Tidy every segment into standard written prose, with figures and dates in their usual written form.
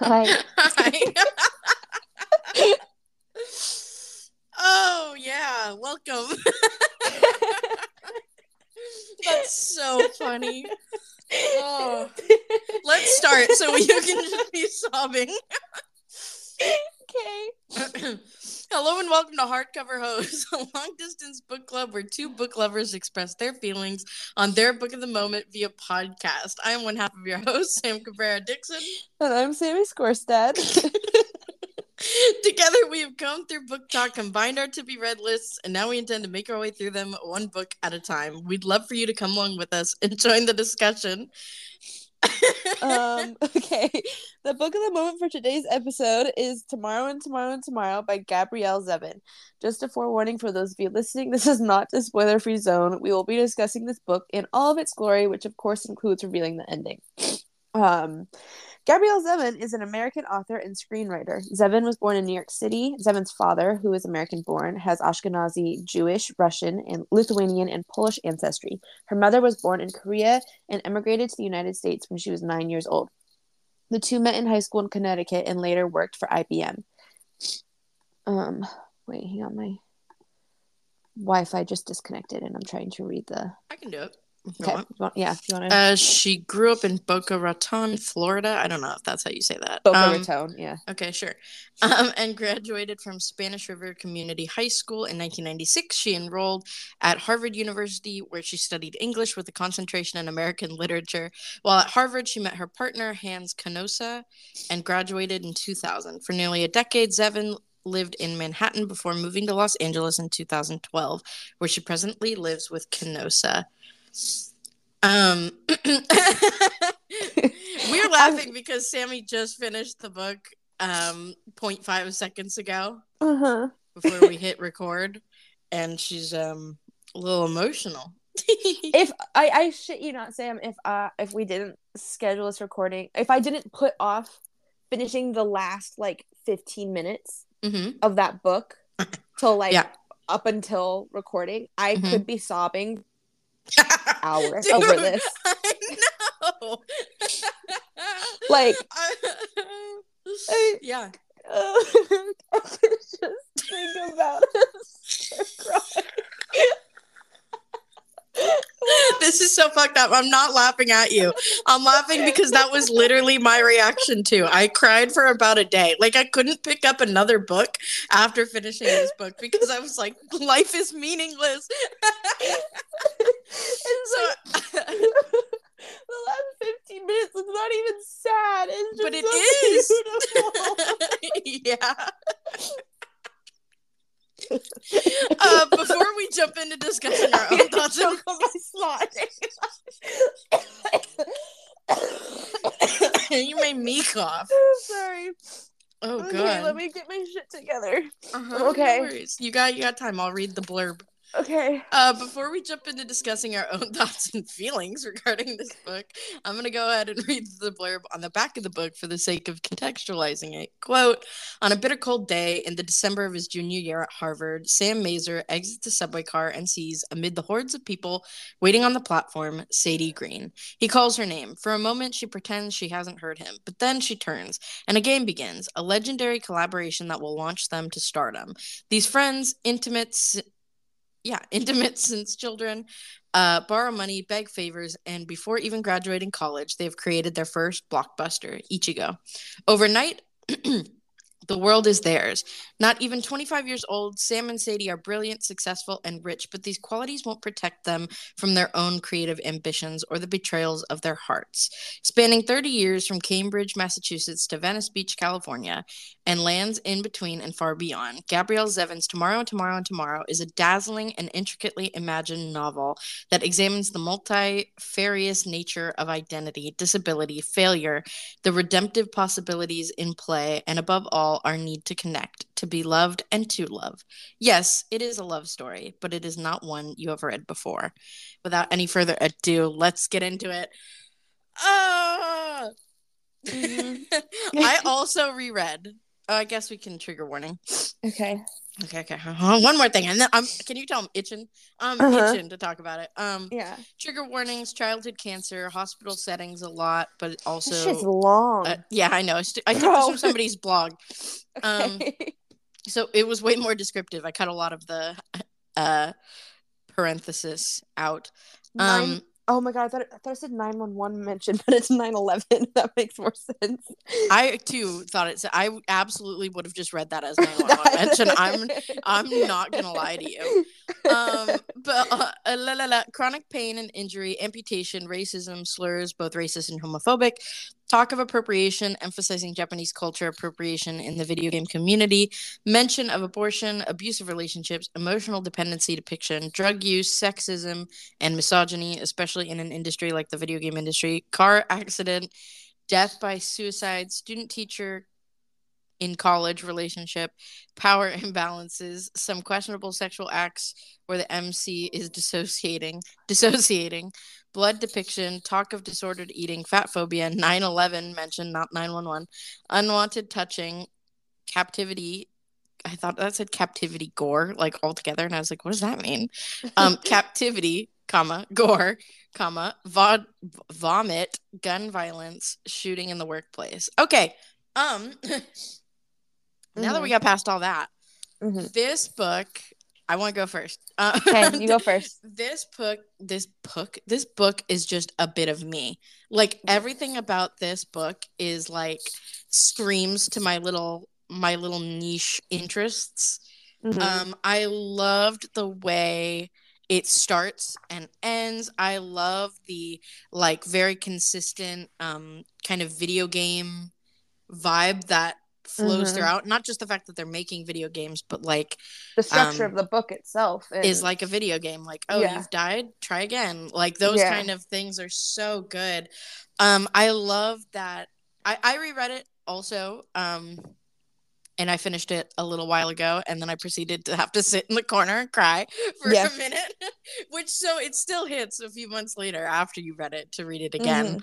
Hi. Oh, yeah. Welcome. That's so funny. Oh. Let's start so you can just be sobbing. Okay. Hello and welcome to Hardcover Hoes, a long-distance book club where two book lovers express their feelings on their book of the moment via podcast. I am one half of your host, Sam Cabrera-Dixon. And I'm Sammy Skorstad. Together we have come through book talk, combined our to-be-read lists, and now we intend to make our way through them one book at a time. We'd love for you to come along with us and join the discussion. Okay. The book of the moment for today's episode is Tomorrow and Tomorrow and Tomorrow by Gabrielle Zevin. Just a forewarning for those of you listening, this is not a spoiler-free zone. We will be discussing this book in all of its glory, which of course includes revealing the ending. Gabrielle Zevin is an American author and screenwriter. Zevin was born in New York City. Zevin's father, who is American-born, has Ashkenazi, Jewish, Russian, and Lithuanian and Polish ancestry. Her mother was born in Korea and emigrated to the United States when she was 9 years old. The two met in high school in Connecticut and later worked for IBM. Wait, hang on. My Wi-Fi just disconnected, and I'm trying to read the... I can do it. Okay. Yeah. She grew up in Boca Raton, Florida. I don't know if that's how you say that. Boca Raton, yeah. Okay, sure. And graduated from Spanish River Community High School in 1996. She enrolled at Harvard University, where she studied English with a concentration in American literature. While at Harvard, she met her partner, Hans Canosa, and graduated in 2000. For nearly a decade, Zevin lived in Manhattan before moving to Los Angeles in 2012, where she presently lives with Canosa. We're laughing because Sammy just finished the book 0.5 seconds ago before we hit record, and she's a little emotional. If I shit you not, Sam, if we didn't schedule this recording, if I didn't put off finishing the last like 15 minutes of that book till like up until recording, I could be sobbing hours over this. I know. Like, yeah. I can just think about it. This is so fucked up. I'm not laughing at you. I'm laughing because that was literally my reaction too. I cried for about a day. Like, I couldn't pick up another book after finishing this book because I was like, life is meaningless. And so the last 15 minutes, it's not even sad. It's just but it so is. Beautiful. Yeah. Before we jump into discussing our own thoughts on my slot, you made me cough. Sorry. Oh okay, god. Let me get my shit together. Okay. No worries. You got time. I'll read the blurb. Okay. Before we jump into discussing our own thoughts and feelings regarding this book, I'm going to go ahead and read the blurb on the back of the book for the sake of contextualizing it. Quote, on a bitter cold day in the December of his junior year at Harvard, Sam Mazur exits the subway car and sees, amid the hordes of people waiting on the platform, Sadie Green. He calls her name. For a moment, she pretends she hasn't heard him, but then she turns, and a game begins, a legendary collaboration that will launch them to stardom. These friends, intimate since children, borrow money, beg favors, and before even graduating college, they have created their first blockbuster, Ichigo. Overnight, the world is theirs. Not even 25 years old, Sam and Sadie are brilliant, successful, and rich, but these qualities won't protect them from their own creative ambitions or the betrayals of their hearts. Spanning 30 years from Cambridge, Massachusetts to Venice Beach, California, and lands in between and far beyond, Gabrielle Zevin's Tomorrow and Tomorrow and Tomorrow is a dazzling and intricately imagined novel that examines the multifarious nature of identity, disability, failure, the redemptive possibilities in play, and above all, our need to connect, to be loved, and to love. Yes, it is a love story, but it is not one you have read before. Without any further ado, let's get into it. I also reread Oh, I guess we can trigger warning. Okay. One more thing, and then can you tell I'm itching? Itching to talk about it. Yeah. Trigger warnings: childhood cancer, hospital settings, a lot, but also this shit's long. Yeah, I know. I took this from somebody's blog. So it was way more descriptive. I cut a lot of the parenthesis out. Oh my god, I thought I said 911 mentioned, but it's 9/11. That makes more sense. I too thought it said. I absolutely would have just read that as 911 mentioned. I'm not gonna lie to you. Chronic pain and injury, amputation, racism, slurs, both racist and homophobic. Talk of appropriation, emphasizing Japanese culture appropriation in the video game community, mention of abortion, abusive relationships, emotional dependency depiction, drug use, sexism, and misogyny, especially in an industry like the video game industry, car accident, death by suicide, student-teacher in college relationship, power imbalances, some questionable sexual acts where the MC is dissociating, blood depiction, talk of disordered eating, fat phobia, 9/11 mentioned, not 911, unwanted touching, captivity. I thought that said captivity gore, like all together, and I was like, what does that mean? Captivity, comma, gore, comma, vomit, gun violence, shooting in the workplace. Okay. Now that we got past all that, this book, I want to go first. Okay, you go first. This book is just a bit of me. Like everything about this book is like screams to my little niche interests. I loved the way it starts and ends. I love the like very consistent kind of video game vibe that flows throughout, not just the fact that they're making video games, but like the structure of the book itself is like a video game, like, oh yeah, you've died, try again, like those kind of things are so good. I love that. I reread it also, and I finished it a little while ago, and then I proceeded to have to sit in the corner and cry for a minute, which so it still hits a few months later after you read it to read it again.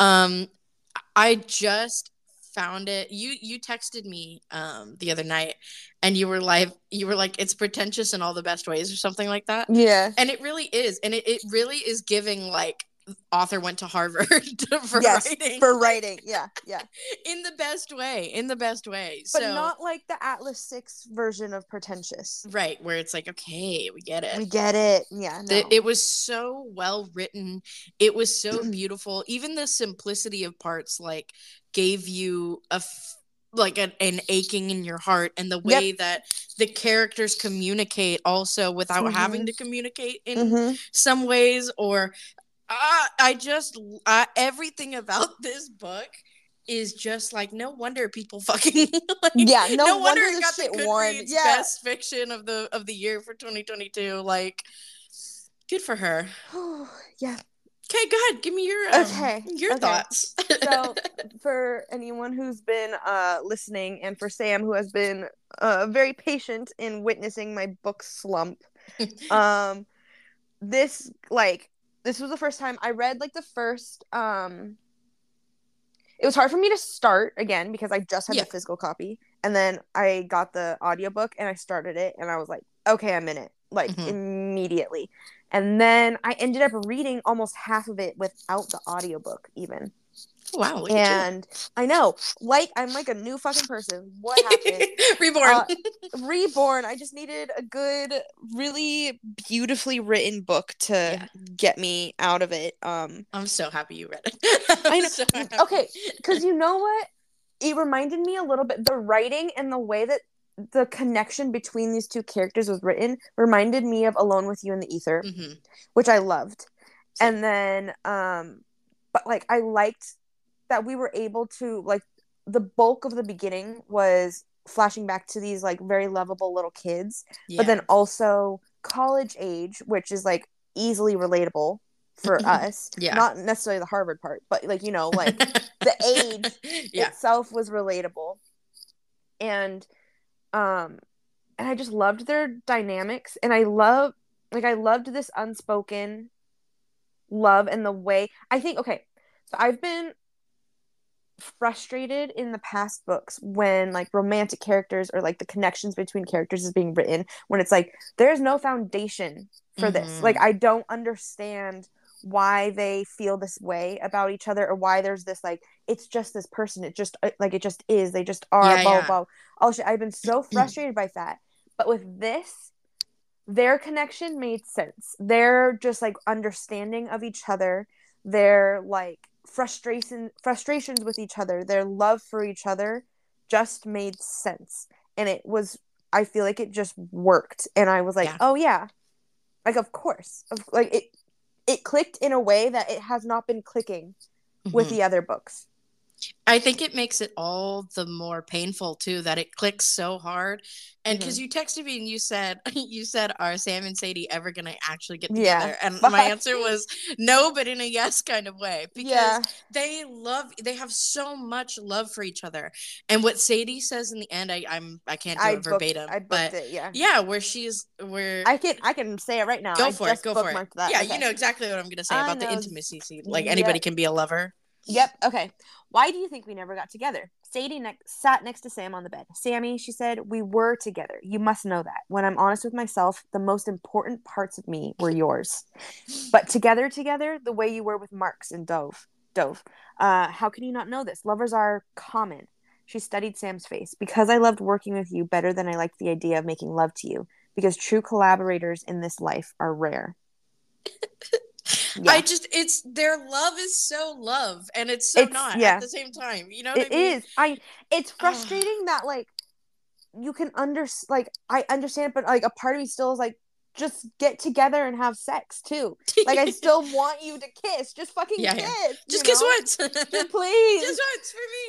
I just found it. You texted me the other night, and you were like it's pretentious in all the best ways or something like that. Yeah, and it really is, and it really is giving like author went to Harvard for writing. Yeah. In the best way. But so, not like the Atlas Six version of pretentious, right? Where it's like, okay, we get it. Yeah, no. It was so well written. It was so beautiful. Even the simplicity of parts, like, gave you an aching in your heart, and the way that the characters communicate also without having to communicate in some ways, or. Everything about this book is just like, no wonder people fucking like, yeah, no wonder it got the Goodreads best fiction of the year for 2022. Like, good for her. Yeah. Okay, go ahead. Give me your thoughts. So, for anyone who's been listening, and for Sam, who has been very patient in witnessing my book slump, this was the first time I read, like, the first, it was hard for me to start, again, because I just had the physical copy, and then I got the audiobook, and I started it, and I was like, okay, I'm in it, like, immediately, and then I ended up reading almost half of it without the audiobook, even. Wow. Look and at you. I know, like, I'm like a new fucking person. What happened? Reborn. I just needed a good, really beautifully written book to get me out of it. I'm so happy you read it. I know. So okay, because you know what? It reminded me a little bit, the writing and the way that the connection between these two characters was written reminded me of Alone with You in the Ether, which I loved. So. And then, but like, I liked that we were able to, like, the bulk of the beginning was flashing back to these, like, very lovable little kids, but then also college age, which is, like, easily relatable for us. Yeah. Not necessarily the Harvard part, but, like, you know, like, the age itself was relatable. And I just loved their dynamics, and I loved this unspoken love and the way I think, okay, so I've been frustrated in the past books when like romantic characters or like the connections between characters is being written, when it's like there's no foundation for this. Like, I don't understand why they feel this way about each other, or why there's this like it's just this person, it just like it just is, they just are, blah, blah. Oh shit, I've been so frustrated by that. But with this, their connection made sense. Their just like understanding of each other, their like frustrations with each other, their love for each other just made sense. And it was, I feel like it just worked. And I was like, oh yeah, like of course, like it clicked in a way that it has not been clicking with the other books. I think it makes it all the more painful too that it clicks so hard. And because you texted me and you said, are Sam and Sadie ever going to actually get together? Yeah, and my answer was no, but in a yes kind of way, because they have so much love for each other. And what Sadie says in the end, I can't do it verbatim, but it, where she's where I can say it right now. Go for it. That. Yeah, okay. You know exactly what I'm going to say about the intimacy scene. Like anybody can be a lover. Yep. Okay. Why do you think we never got together? Sadie sat next to Sam on the bed. Sammy, she said, we were together. You must know that. When I'm honest with myself, the most important parts of me were yours. But together, the way you were with Marks and Dove. How can you not know this? Lovers are common. She studied Sam's face. Because I loved working with you better than I liked the idea of making love to you. Because true collaborators in this life are rare. Yeah. It's their love is so love, and it's so not at the same time. You know what I mean? It is. It's frustrating that like you can I understand, but like a part of me still is like, just get together and have sex too. Like I still want you to kiss. Just fucking kiss. Just kiss once, please. Just once for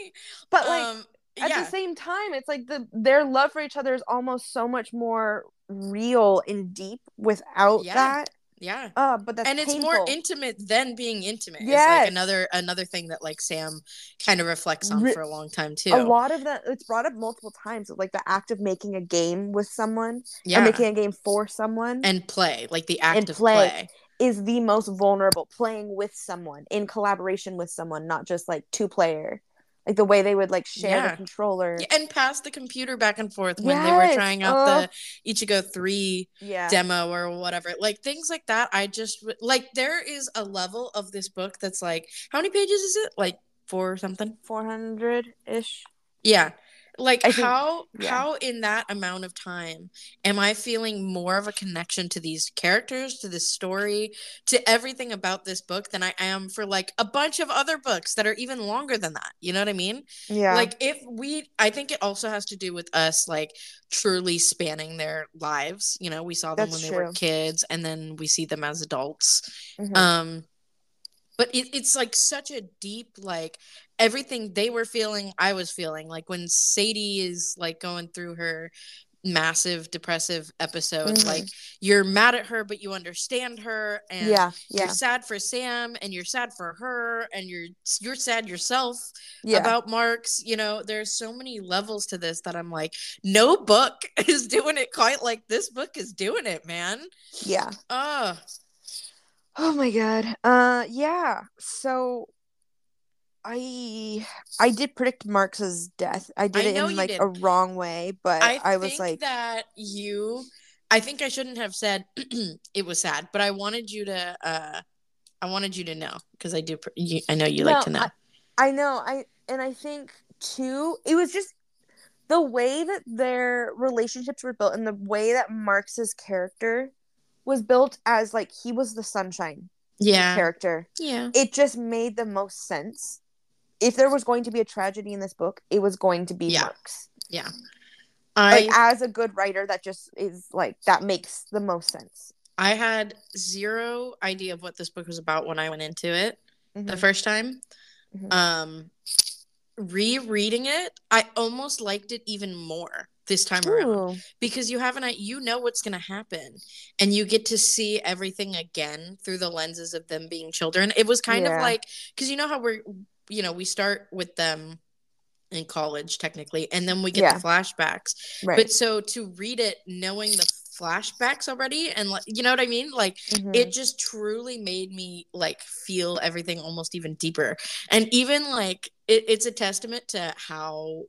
me. But like at the same time, it's like their love for each other is almost so much more real and deep without that. Yeah. But that's painful. It's more intimate than being intimate. Yeah. Like another thing that like Sam kind of reflects on for a long time too. A lot of that, it's brought up multiple times, like the act of making a game with someone. Yeah. Or making a game for someone. And play. Like the act of play is the most vulnerable. Playing with someone, in collaboration with someone, not just like two player. Like the way they would like share the controller. And pass the computer back and forth when they were trying out the Ichigo 3 demo or whatever. Like things like that. I just like there is a level of this book that's like, how many pages is it? Like 400-ish. Yeah. Like how in that amount of time am I feeling more of a connection to these characters, to this story, to everything about this book than I am for like a bunch of other books that are even longer than that. You know what I mean? Yeah. Like I think it also has to do with us like truly spanning their lives. You know, we saw them when they were kids, and then we see them as adults. Mm-hmm. But it's like such a deep, like everything they were feeling, I was feeling. Like when Sadie is like going through her massive depressive episode, like you're mad at her, but you understand her, and you're sad for Sam, and you're sad for her, and you're sad yourself about Marks. You know, there's so many levels to this that I'm like, no book is doing it quite like this book is doing it, man. Yeah. Oh my god. So I did predict Marx's death. I did it in like a wrong way, but I was like that I think I shouldn't have said it was sad, but I wanted you to know, because I do I know you like to know. I know. I think too, it was just the way that their relationships were built, and the way that Marx's character was built as like he was the sunshine character. Yeah. It just made the most sense. If there was going to be a tragedy in this book, it was going to be Marks. Yeah. Like as a good writer, that just is like that makes the most sense. I had zero idea of what this book was about when I went into it the first time. Mm-hmm. Rereading it, I almost liked it even more this time around, because you haven't, you know what's going to happen, and you get to see everything again through the lenses of them being children. It was kind of like, because you know how we start with them in college technically, and then we get the flashbacks, right? But so to read it knowing the flashbacks already, and like, you know what I mean? Like, it just truly made me like feel everything almost even deeper. And even like it's a testament to how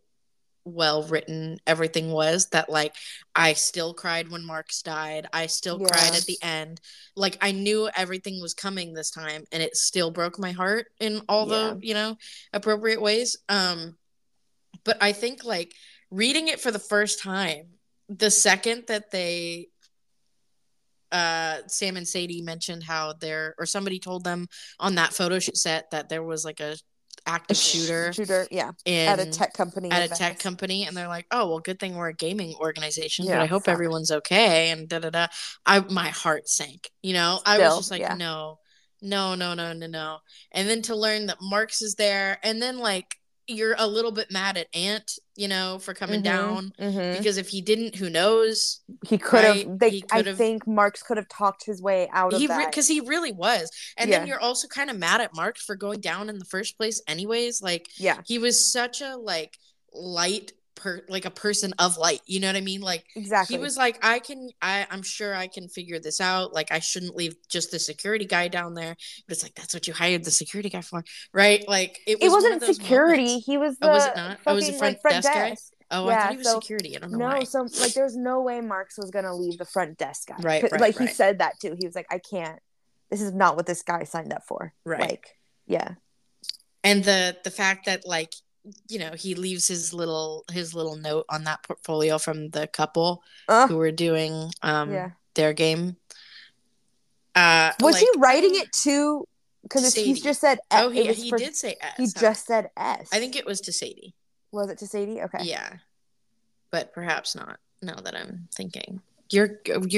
well written everything was that like I still cried when Marx died. I still cried at the end. Like, I knew everything was coming this time, and it still broke my heart in all the, you know, appropriate ways. But I think like reading it for the first time, the second that they Sam and Sadie mentioned how there, or somebody told them on that photo shoot set that there was like a active shooter at a tech company and they're like, oh well, good thing we're a gaming organization, but I hope everyone's okay, and my heart sank, you know. I was just like, no, and then to learn that Marx is there, and then like you're a little bit mad at Ant, you know, for coming down because if he didn't, who knows? He could have. Right? I think Marx could have talked his way out of that, because he really was. And then you're also kind of mad at Marx for going down in the first place, anyways. Like, he was such a like light, like a person of light. You know what I mean? Like, exactly. He was like, I'm sure I can figure this out. Like, I shouldn't leave just the security guy down there. But it's like, that's what you hired the security guy for, right? Like, it wasn't security. Moments. He was. Was it not? Was it front desk guy? Oh, yeah, I thought he was security. I don't know why. No, so like, there's no way Marx was gonna leave the front desk guy. Right. Like he said that too. He was like, I can't. This is not what this guy signed up for. Right. Like, yeah. And the fact that like, you know, he leaves his little note on that portfolio from the couple who were doing their game. Was like, he writing it to? Because he just said S. Oh, he did say S. He just said S. I think it was to Sadie. Was it to Sadie? Okay. Yeah, but perhaps not. Now that I'm thinking, you're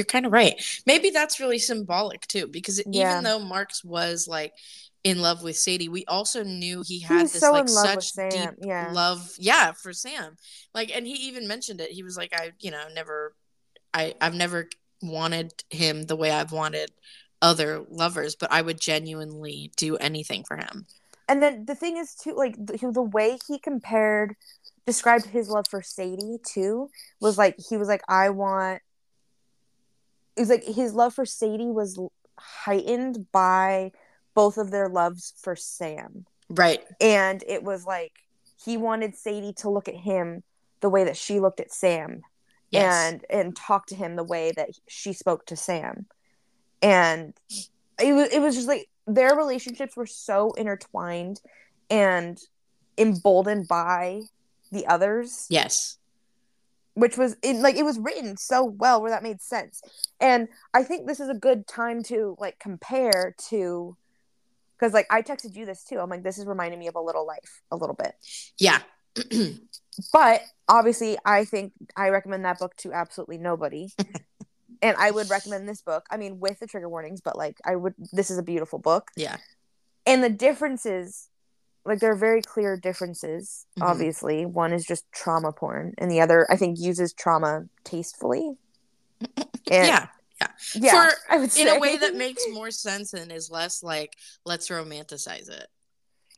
kind of right. Maybe that's really symbolic too, because even though Marx was like in love with Sadie, we also knew he had this like such deep love for Sam, like, and he even mentioned it. He was like, I've never wanted him the way I've wanted other lovers, but I would genuinely do anything for him. And then the thing is too, like the way he described his love for Sadie too was like, it was like his love for Sadie was heightened by both of their loves for Sam. Right. And it was like he wanted Sadie to look at him the way that she looked at Sam. Yes. And talk to him the way that she spoke to Sam. And it was just like their relationships were so intertwined and emboldened by the others. Yes. Which was it was written so well where that made sense. And I think this is a good time to like compare to, because, like, I texted you this, too. I'm like, this is reminding me of A Little Life a little bit. Yeah. But, obviously, I think I recommend that book to absolutely nobody. And I would recommend this book. I mean, with the trigger warnings, but, like, this is a beautiful book. Yeah. And the differences, like, there are very clear differences, obviously. One is just trauma porn. And the other, I think, uses trauma tastefully. And yeah. Yeah, I would say. In a way that makes more sense and is less like, let's romanticize it.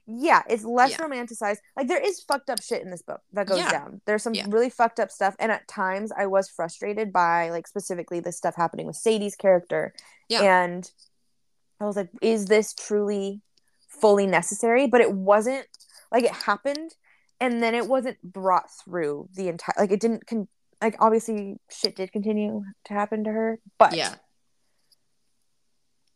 Yeah, it's less romanticized. Like, there is fucked up shit in this book that goes down. There's some really fucked up stuff. And at times I was frustrated by, like, specifically this stuff happening with Sadie's character. Yeah. And I was like, is this truly fully necessary? But it wasn't, like, it happened and then it wasn't brought through the entire, like, it didn't like, obviously, shit did continue to happen to her, but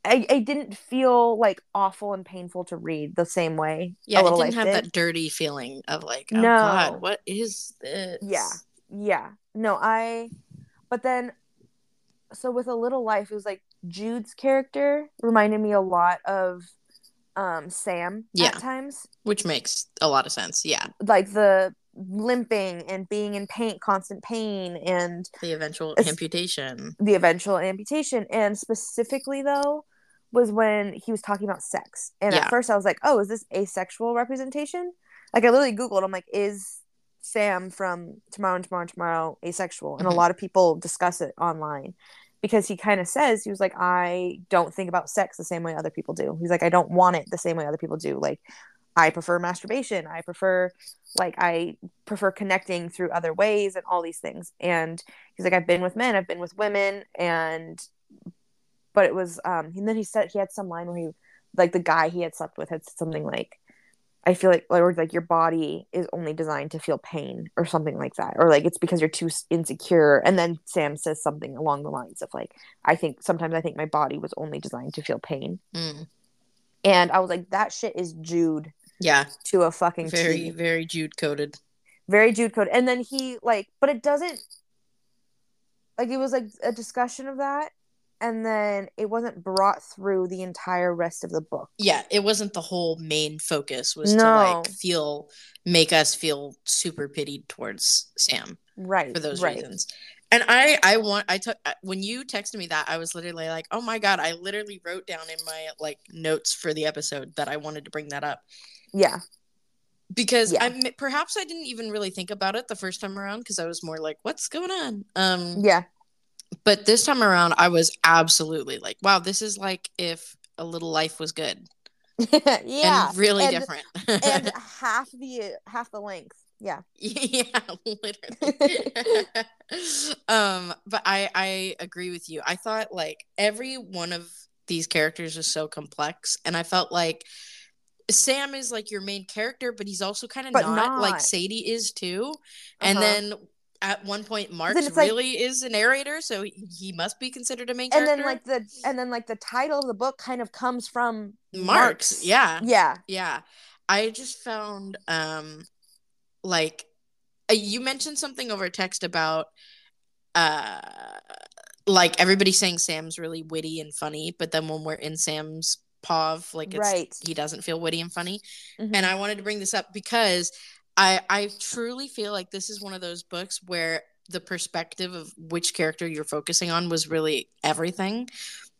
I didn't feel, like, awful and painful to read the same way. Yeah, I didn't have that dirty feeling of, like, oh, God, what is this? Yeah. No, but then, so with A Little Life, it was, like, Jude's character reminded me a lot of Sam at times. Which makes a lot of sense, yeah. Like, the limping and being in constant pain, and the eventual amputation. The eventual amputation. And specifically, though, was when he was talking about sex. And at first I was like, oh, is this asexual representation? Like, I literally Googled, I'm like, is Sam from Tomorrow and Tomorrow and Tomorrow asexual? And a lot of people discuss it online. Because he kind of says, he was like, I don't think about sex the same way other people do. He's like, I don't want it the same way other people do. Like, I prefer masturbation. I prefer connecting through other ways and all these things. And he's like, I've been with men, I've been with women. But it was, and then he said, he had some line where he, like, the guy he had slept with had something like, I feel like, or like, your body is only designed to feel pain or something like that. Or like, it's because you're too insecure. And then Sam says something along the lines of like, sometimes I think my body was only designed to feel pain. Mm. And I was like, that shit is Jude. Yeah. To a fucking T. Very Jude coded. Very Jude coded. And then he like, but it doesn't, like, it was like a discussion of that. And then it wasn't brought through the entire rest of the book. Yeah, it wasn't the whole main focus was to like make us feel super pitied towards Sam. Right. For those reasons. And when you texted me that, I was literally like, oh my God, I literally wrote down in my like notes for the episode that I wanted to bring that up. Yeah. Because perhaps I didn't even really think about it the first time around because I was more like, what's going on? Yeah. But this time around, I was absolutely like, wow, this is like if A Little Life was good. Yeah. And really different. And half the length. Yeah. Yeah, literally. But I agree with you. I thought like every one of these characters is so complex. And I felt like Sam is like your main character, but he's also kind of not like Sadie is too. Uh-huh. And then at one point, Mark really is a narrator, so he must be considered a main character. And then the title of the book kind of comes from Marx. Yeah. I just found you mentioned something over text about like everybody saying Sam's really witty and funny, but then when we're in Sam's POV, like it's, he doesn't feel witty and funny. Mm-hmm. And I wanted to bring this up because I truly feel like this is one of those books where the perspective of which character you're focusing on was really everything.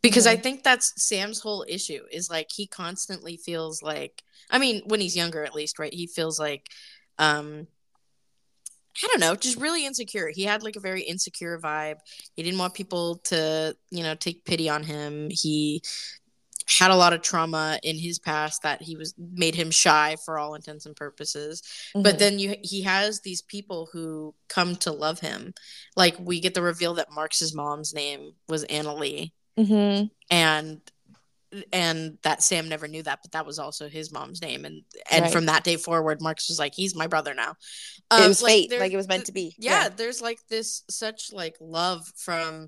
Because I think that's Sam's whole issue is like he constantly feels like, I mean, when he's younger at least, right? He feels like, I don't know, just really insecure. He had like a very insecure vibe. He didn't want people to, take pity on him. He had a lot of trauma in his past that made him shy for all intents and purposes. Mm-hmm. But then he has these people who come to love him. Like we get the reveal that Marx's mom's name was Anna Lee. Mm-hmm. And that Sam never knew that, but that was also his mom's name. And from that day forward, Marx was like, he's my brother now. It was fate. Like it was meant to be. Yeah. There's like this such like love from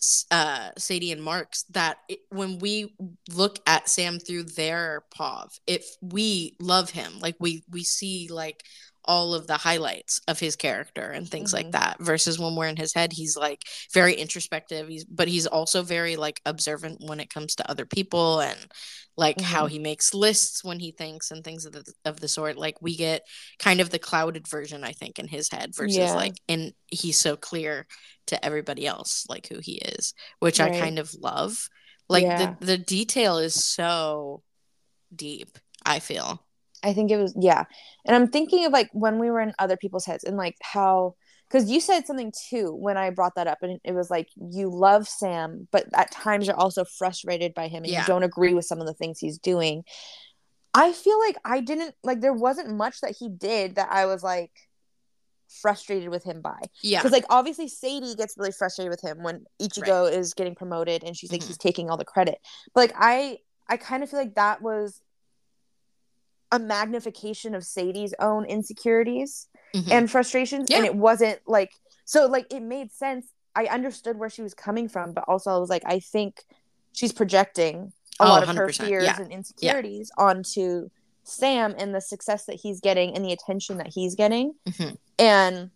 Sadie and Marx that when we look at Sam through their POV, if we love him, like we see like all of the highlights of his character and things like that versus when we're in his head, he's like very introspective. But he's also very like observant when it comes to other people and like how he makes lists when he thinks and things of the sort. Like we get kind of the clouded version, I think, in his head versus like, and he's so clear to everybody else, like who he is, which I kind of love. Like the detail is so deep, I feel. I think it was, and I'm thinking of like when we were in other people's heads and like how, because you said something too when I brought that up, and it was like you love Sam, but at times you're also frustrated by him and you don't agree with some of the things he's doing. I feel like I didn't, like there wasn't much that he did that I was like frustrated with him by. Yeah. Because like obviously Sadie gets really frustrated with him when Ichigo is getting promoted and she thinks he's taking all the credit. But like I kind of feel like that was a magnification of Sadie's own insecurities and frustrations. Yeah. And it wasn't like, so like it made sense. I understood where she was coming from, but also I was like, I think she's projecting a lot of her fears and insecurities onto Sam and the success that he's getting and the attention that he's getting. Mm-hmm. And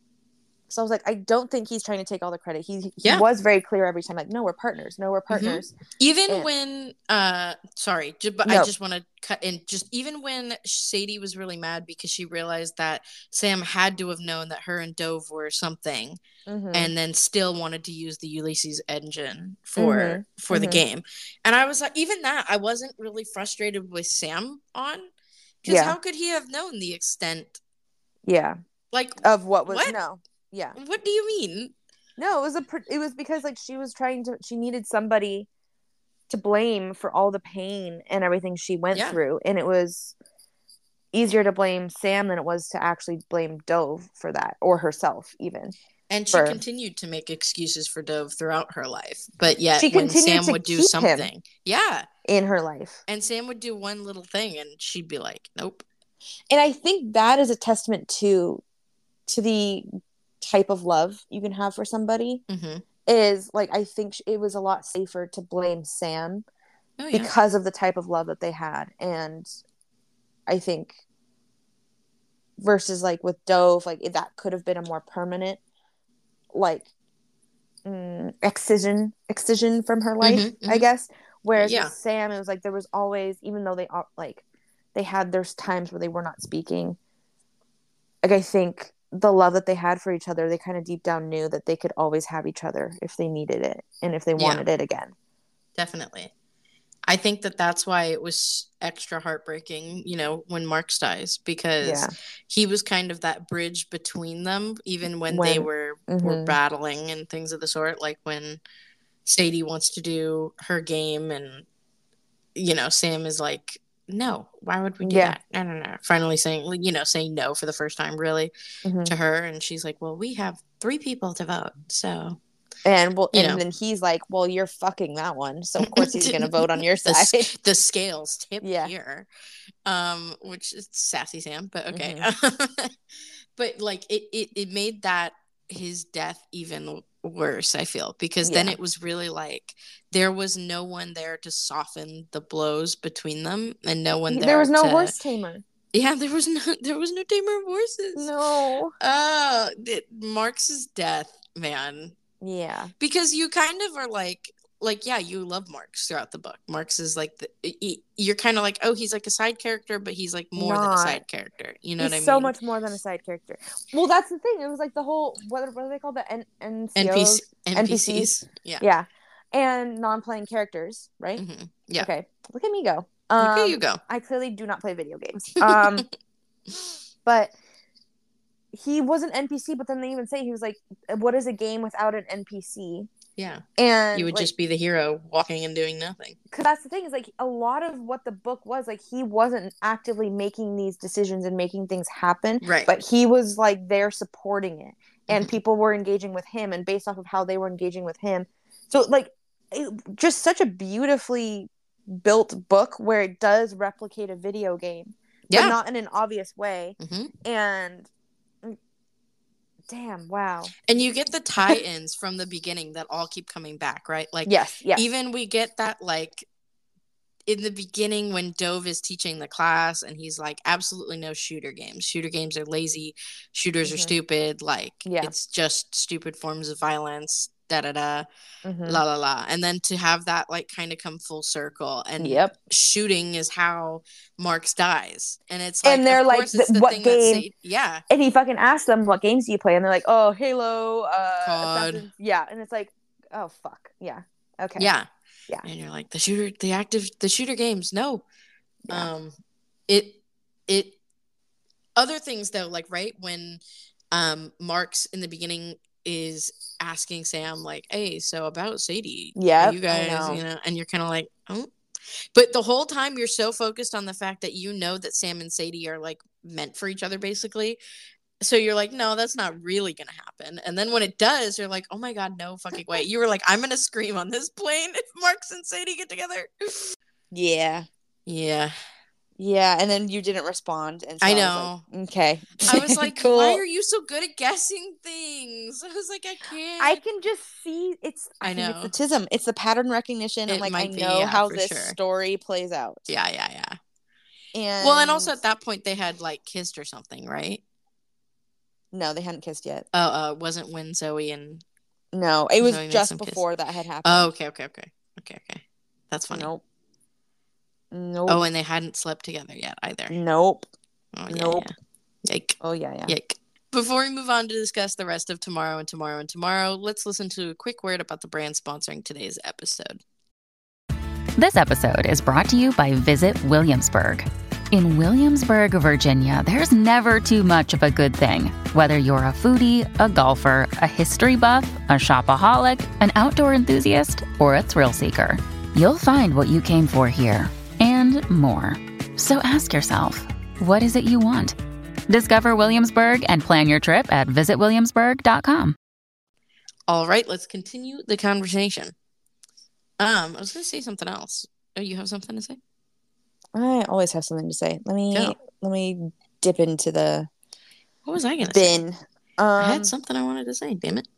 so I was like, I don't think he's trying to take all the credit. He was very clear every time, like, no, we're partners. No, we're partners. Mm-hmm. Even when, I just want to cut in. Just even when Sadie was really mad because she realized that Sam had to have known that her and Dove were something, and then still wanted to use the Ulysses engine for the game. And I was like, even that, I wasn't really frustrated with Sam on, because how could he have known the extent? Yeah, like of what was what? No. Yeah. What do you mean? No, it was because like she was she needed somebody to blame for all the pain and everything she went through. And it was easier to blame Sam than it was to actually blame Dove for that, or herself even. And she continued to make excuses for Dove throughout her life. But yet she when Sam would do something. Yeah. In her life. And Sam would do one little thing and she'd be like, nope. And I think that is a testament to the type of love you can have for somebody. Mm-hmm. Is like, I think it was a lot safer to blame Sam because of the type of love that they had. And I think versus like with Dove, like that could have been a more permanent like excision from her life, mm-hmm, I guess. Whereas with Sam, it was like there was always, even though they all like they had, there's times where they were not speaking. Like I think the love that they had for each other, they kind of deep down knew that they could always have each other if they needed it and if they wanted it again. Definitely. I think that that's why it was extra heartbreaking, you know, when Marx dies, because he was kind of that bridge between them, even when they were battling and things of the sort, like when Sadie wants to do her game and, you know, Sam is like, no, why would we do that? No. Finally saying, you know, saying no for the first time really to her. And she's like, well, we have 3 people to vote, so. And then he's like, well, you're fucking that one. So, of course, he's going to vote on your side. The scales tip here, which is sassy Sam, but okay. Mm-hmm. But, like, it made that his death even worse, I feel, because then it was really like there was no one there to soften the blows between them and no one there. There was no horse tamer. Yeah, there was no tamer of horses. No. Oh, it marks his death, man. Yeah. Because you kind of are like, yeah, you love Marx throughout the book. Marx is like, you're kind of like, oh, he's like a side character, but he's like more than a side character. You know what I mean? So much more than a side character. Well, that's the thing. It was like the whole, what are they called? The NPCs. Yeah. Yeah. And non-playing characters, right? Mm-hmm. Yeah. Okay. Look at me go. Look at you go. I clearly do not play video games. But... he was an NPC, but then they even say he was like, what is a game without an NPC? Yeah. And you would like, just be the hero walking and doing nothing. Because that's the thing is like a lot of what the book was like, he wasn't actively making these decisions and making things happen. Right. But he was like there supporting it. And people were engaging with him and based off of how they were engaging with him. So like just such a beautifully built book where it does replicate a video game. Yeah. But not in an obvious way. Mm-hmm. And damn, wow. And you get the tie-ins from the beginning that all keep coming back, right? Like, yes. Even we get that, like, in the beginning when Dove is teaching the class and he's like, absolutely no shooter games. Shooter games are lazy. Shooters are stupid. Like, it's just stupid forms of violence, da-da-da, la-la-la. And then to have that, like, kind of come full circle. And shooting is how Marx dies. And it's like, and they're like, the what thing game? And he fucking asks them, what games do you play? And they're like, oh, Halo. COD. Yeah. And it's like, oh, fuck. Yeah. Okay. Yeah. Yeah. And you're like, the shooter games. No. Yeah. Other things though, like, right. When Marx in the beginning is asking Sam like, hey, so about Sadie, you guys know. You know, and you're kind of like, oh, but the whole time you're so focused on the fact that you know that Sam and Sadie are like meant for each other basically, so you're like, no, that's not really gonna happen. And then when it does, you're like, oh my god, no fucking way. You were like, I'm gonna scream on this plane if Marx and Sadie get together. Yeah, and then you didn't respond. And so I know. I was like, okay. I was like, cool. Why are you so good at guessing things? I was like, I can't. I can just see it's. I know. It's the tism. It's the pattern recognition. It and like, I know how this story plays out. Yeah. And well, and also at that point they had like kissed or something, right? No, they hadn't kissed yet. Oh, it wasn't when Zoe and. No, it was Zoe just before that had happened. Oh, okay. That's funny. Nope. Oh, and they hadn't slept together yet either. Nope. Oh, yeah, nope. Yeah. Yike. Oh, yeah. Yike. Before we move on to discuss the rest of Tomorrow and Tomorrow and Tomorrow, let's listen to a quick word about the brand sponsoring today's episode. This episode is brought to you by Visit Williamsburg. In Williamsburg, Virginia, there's never too much of a good thing. Whether you're a foodie, a golfer, a history buff, a shopaholic, an outdoor enthusiast, or a thrill seeker, you'll find what you came for here. And more. So ask yourself, What is it you want? Discover Williamsburg and plan your trip at visitwilliamsburg.com. All right, let's continue the conversation. I was going to say something else. Oh, you have something to say? I always have something to say. Let me dip into the What was I going to say? Bin. I had something I wanted to say, damn it.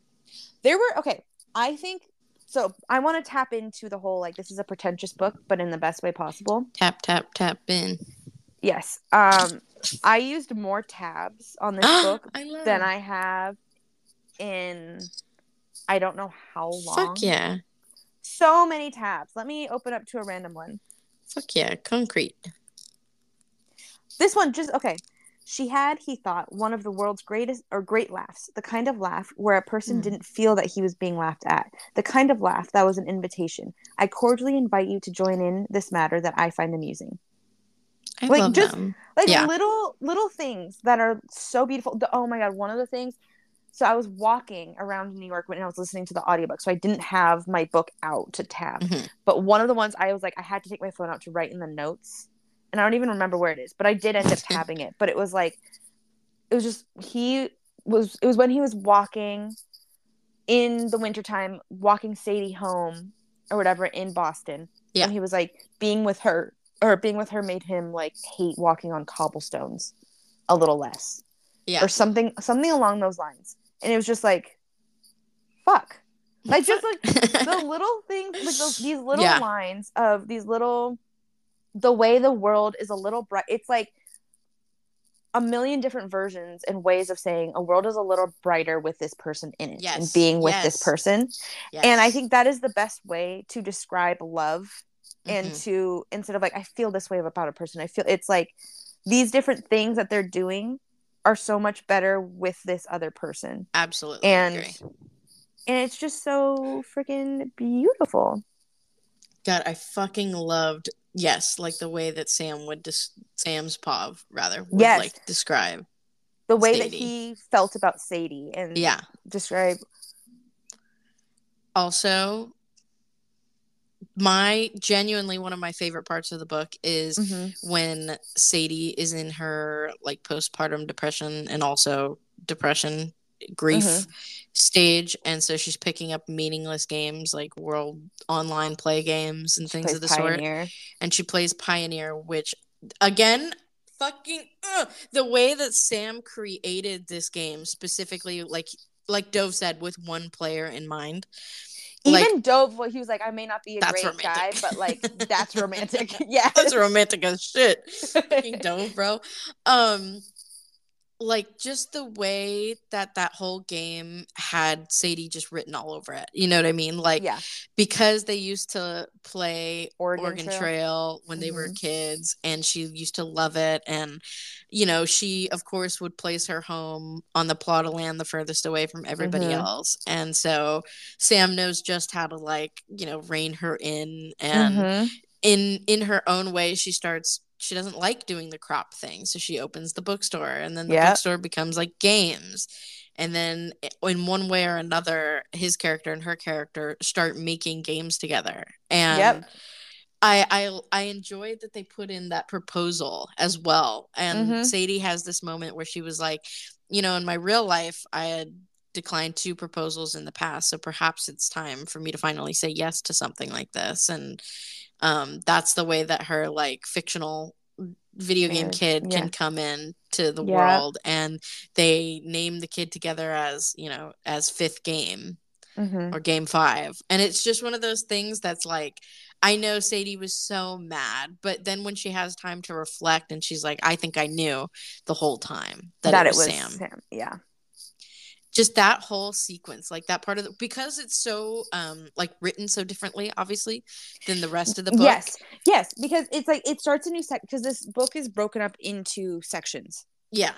I want to tap into the whole, like, this is a pretentious book, but in the best way possible. Tap, tap, tap, bin. Yes. I used more tabs on this book than I have in I don't know how long. Fuck yeah. So many tabs. Let me open up to a random one. Fuck yeah, concrete. This one just, okay. She had, he thought, one of the world's great laughs. The kind of laugh where a person didn't feel that he was being laughed at. The kind of laugh that was an invitation. I cordially invite you to join in this matter that I find amusing. I love just them. Little things that are so beautiful. Oh my God, one of the things. So I was walking around New York when I was listening to the audiobook, so I didn't have my book out to tap. Mm-hmm. But one of the ones I was like, I had to take my phone out to write in the notes. And I don't even remember where it is, but I did end up tapping it. But it was like, it was when he was walking in the wintertime, walking Sadie home or whatever in Boston. Yeah. And he was like, being with her made him like hate walking on cobblestones a little less. Yeah. Or something along those lines. And it was just like, fuck. Like, just like the little things, like these little lines of these little, the way the world is a little bright. It's like a million different versions and ways of saying a world is a little brighter with this person in it and being with this person. Yes. And I think that is the best way to describe love and to, instead of like, I feel this way about a person. I feel it's like these different things that they're doing are so much better with this other person. Absolutely. And it's just so freaking beautiful. God, I fucking loved, like the way that Sam's Pav like describe the way Sadie. That he felt about Sadie and describe. Also, one of my favorite parts of the book is when Sadie is in her like postpartum depression and also depression grief stage, and so she's picking up meaningless games like world online play games and things of the sort, and she plays Pioneer, which again the way that Sam created this game specifically, like Dove said, with one player in mind. Even Dove, he was like, I may not be a great guy, but like, that's romantic. Yeah. That's romantic as shit. Fucking Dove, bro. Like, just the way that whole game had Sadie just written all over it. You know what I mean? Like, because they used to play Oregon Trail when they were kids, and she used to love it. And, you know, she, of course, would place her home on the plot of land the furthest away from everybody else. And so Sam knows just how to, like, you know, rein her in. And in her own way, she doesn't like doing the crop thing, so she opens the bookstore, and then the bookstore becomes like games, and then in one way or another his character and her character start making games together. And I enjoyed that they put in that proposal as well. And Sadie has this moment where she was like, you know, in my real life I had declined 2 proposals in the past, so perhaps it's time for me to finally say yes to something like this. And that's the way that her like fictional video game kid can come in to the world, and they name the kid together as, you know, as Fifth Game or Game 5. And it's just one of those things that's like, I know Sadie was so mad, but then when she has time to reflect and she's like, I think I knew the whole time that it was Sam. Yeah. Just that whole sequence, like that part of the, because it's so like written so differently, obviously, than the rest of the book. Yes, because it's like it starts a new section, because this book is broken up into sections. Yeah,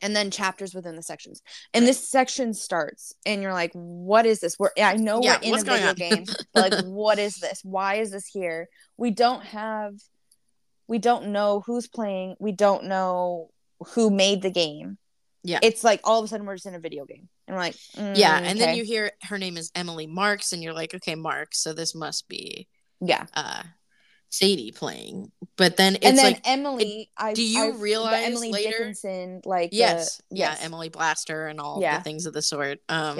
and then chapters within the sections, and this section starts, and you're like, "What is this? We're in a video game, but like, what is this? Why is this here? We don't know who's playing. We don't know who made the game." Yeah, it's like all of a sudden we're just in a video game, and we're like, and then you hear her name is Emily Marks, and you're like, okay, Marks, so this must be Sadie playing, but then it's and then like Emily. Do you realize Emily later? Dickinson, like yes, Emily Blaster and all the things of the sort. Oh,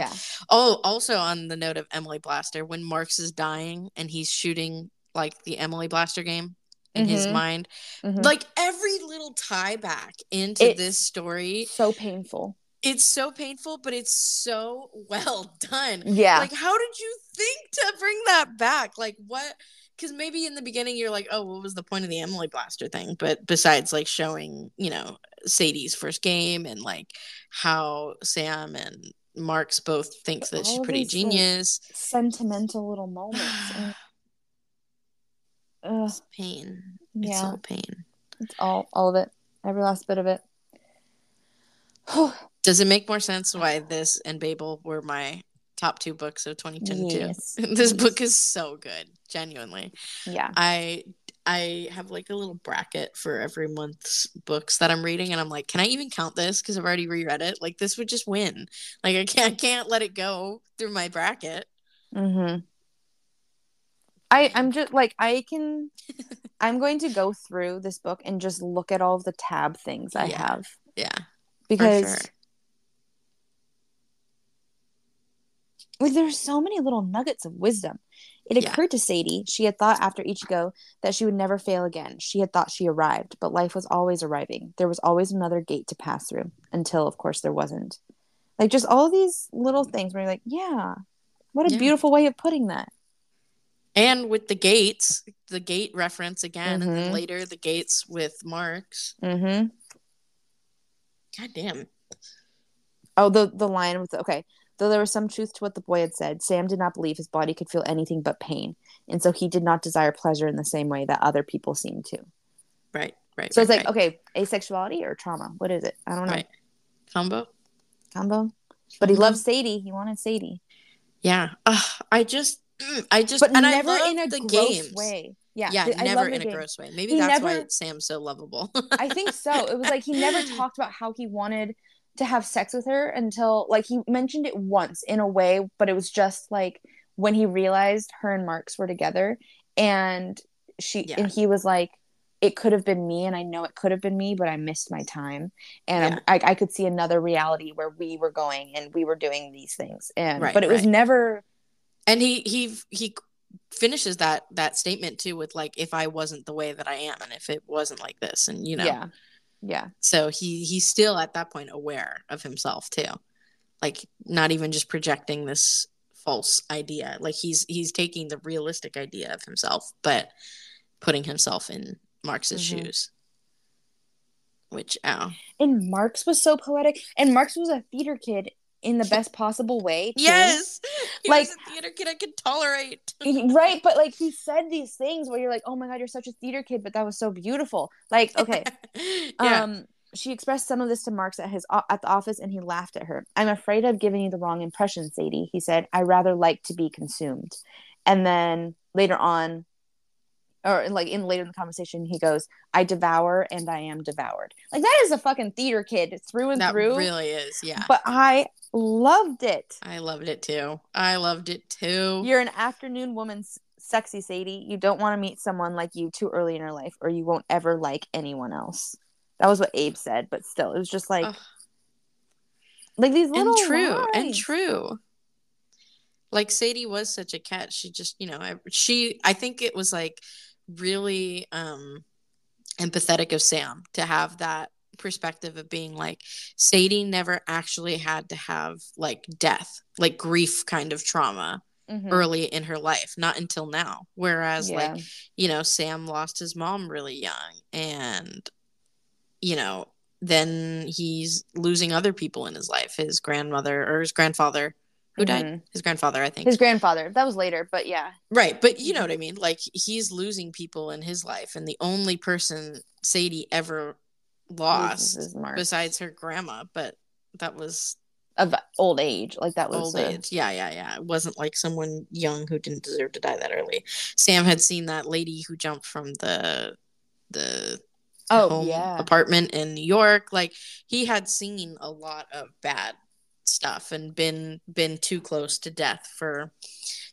also on the note of Emily Blaster, when Marx is dying and he's shooting like the Emily Blaster game in his mind, like every little tie back into this story, so painful. It's so painful, but it's so well done. Yeah, like how did you think to bring that back? Like what? Because maybe in the beginning you're like, oh, what was the point of the Emily Blaster thing? But besides, like, showing, you know, Sadie's first game and, like, how Sam and Marx both think that she's pretty genius. Like, sentimental little moments. It's pain. Yeah. It's all pain. It's all of it. Every last bit of it. Does it make more sense why this and Babel were my top two books of 2022? Yes. This book is so good. Genuinely. Yeah. I have like a little bracket for every month's books that I'm reading, and I'm like, can I even count this? Because I've already reread it. Like this would just win. Like I can't let it go through my bracket. Mm-hmm. I'm just like I'm going to go through this book and just look at all of the tab things I have. Yeah. Because for sure. Like, there's so many little nuggets of wisdom. It occurred to Sadie, she had thought after Ichigo that she would never fail again. She had thought she arrived, but life was always arriving. There was always another gate to pass through, until, of course, there wasn't. Like, just all these little things where you're like, yeah, what a beautiful way of putting that. And with the gates, the gate reference again, and then later the gates with Marx. Mm-hmm. God damn. Oh, the line with, Though there was some truth to what the boy had said, Sam did not believe his body could feel anything but pain, and so he did not desire pleasure in the same way that other people seemed to. Right. So it's like, asexuality or trauma? What is it? I don't know. Right. Combo. But he loved Sadie. He wanted Sadie. Yeah. I just. But and never I in a the gross games. Way. Yeah. Yeah. Never in a gross way. Maybe that's why Sam's so lovable. I think so. It was like he never talked about how he wanted to have sex with her until, like, he mentioned it once in a way, but it was just like when he realized her and Marx were together, and he was like, it could have been me, and I know it could have been me, but I missed my time, and I could see another reality where we were going and we were doing these things, and but it was never. And he finishes that statement too with like, if I wasn't the way that I am, and if it wasn't like this, and you know. Yeah. So he's still at that point aware of himself too, like not even just projecting this false idea. Like he's taking the realistic idea of himself, but putting himself in Marx's shoes. Which And Marx was so poetic, and Marx was a theater kid in the best possible way. Yes, he like was a theater kid I could tolerate. Right, but like he said these things where you're like, oh my god, you're such a theater kid, but that was so beautiful. Like, okay. She expressed some of this to Marx at the office, and he laughed at her. I'm afraid I've given you the wrong impression, Sadie, he said. I rather like to be consumed. And then later on, or like later in the conversation, he goes, I devour and I am devoured. Like, that is a fucking theater kid through and through. That really is, yeah. But I loved it. I loved it too. You're an afternoon woman, sexy Sadie. You don't want to meet someone like you too early in your life, or you won't ever like anyone else. That was what Abe said, but still, it was just like, like these little and true. Like, Sadie was such a catch. She just, you know, I think it was like really empathetic of Sam to have that perspective of being like, Sadie never actually had to have like death, like grief kind of trauma early in her life, not until now. Whereas like, you know, Sam lost his mom really young, and, you know, then he's losing other people in his life, his grandmother or his grandfather. Who died? His grandfather, I think. His grandfather. That was later, but yeah. Right, but you know what I mean? Like, he's losing people in his life, and the only person Sadie ever lost besides her grandma, but that was... Of old age. Like, that was... Old age. Yeah. It wasn't like someone young who didn't deserve to die that early. Sam had seen that lady who jumped from the apartment in New York. Like, he had seen a lot of bad stuff and been too close to death for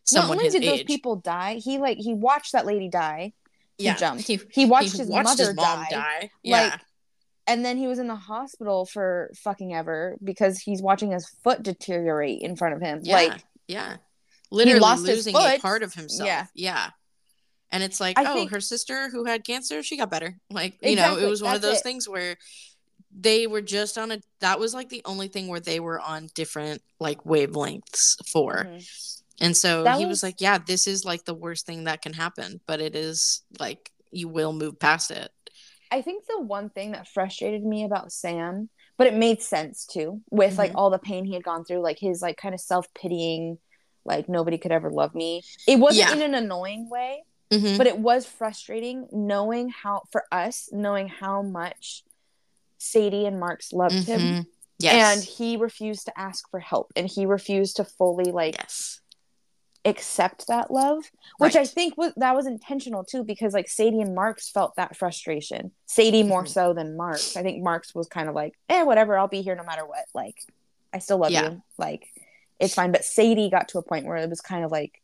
someone his age. Not only did those people die, he watched that lady die, He jumped. He watched his mom die. Yeah. Like, and then he was in the hospital for fucking ever because he's watching his foot deteriorate in front of him. Yeah. Like, yeah. Literally losing a part of himself. Yeah. Yeah. And it's like, I think her sister who had cancer, she got better. Like, you know, it was one of those things where they were just on that was like the only thing where they were on different like wavelengths for. Mm-hmm. And so he was like, yeah, this is like the worst thing that can happen. But it is like, you will move past it. I think the one thing that frustrated me about Sam, but it made sense too, with mm-hmm. like all the pain he had gone through, like his like kind of self-pitying, like nobody could ever love me. It wasn't in an annoying way, mm-hmm. but it was frustrating knowing how much Sadie and Marks loved mm-hmm. him. Yes. And he refused to ask for help, and he refused to fully like accept that love, which I think was intentional too, because like Sadie and Marks felt that frustration. Sadie more mm-hmm. so than Marks. I think Marks was kind of like, whatever, I'll be here no matter what. Like, I still love you. Like, it's fine. But Sadie got to a point where it was kind of like,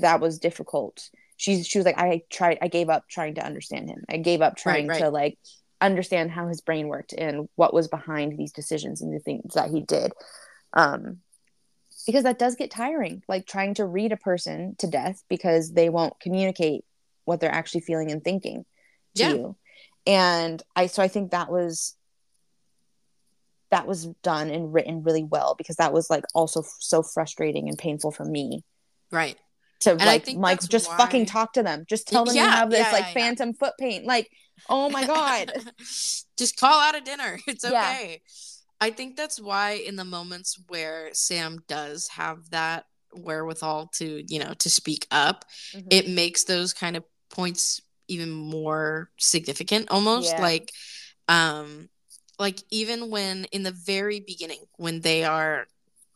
that was difficult. She was like, I gave up trying to understand him. I gave up trying to like understand how his brain worked and what was behind these decisions and the things that he did, because that does get tiring, like trying to read a person to death because they won't communicate what they're actually feeling and thinking to you. And I think that was done and written really well, because that was like also so frustrating and painful for me, right? To and like, Mike, just fucking talk to them. Just tell them you have this phantom foot pain. Like, oh my God. Just call out a dinner. It's okay. I think that's why in the moments where Sam does have that wherewithal to, to speak up, mm-hmm. it makes those kind of points even more significant almost. Yeah. Like even when in the very beginning, when they are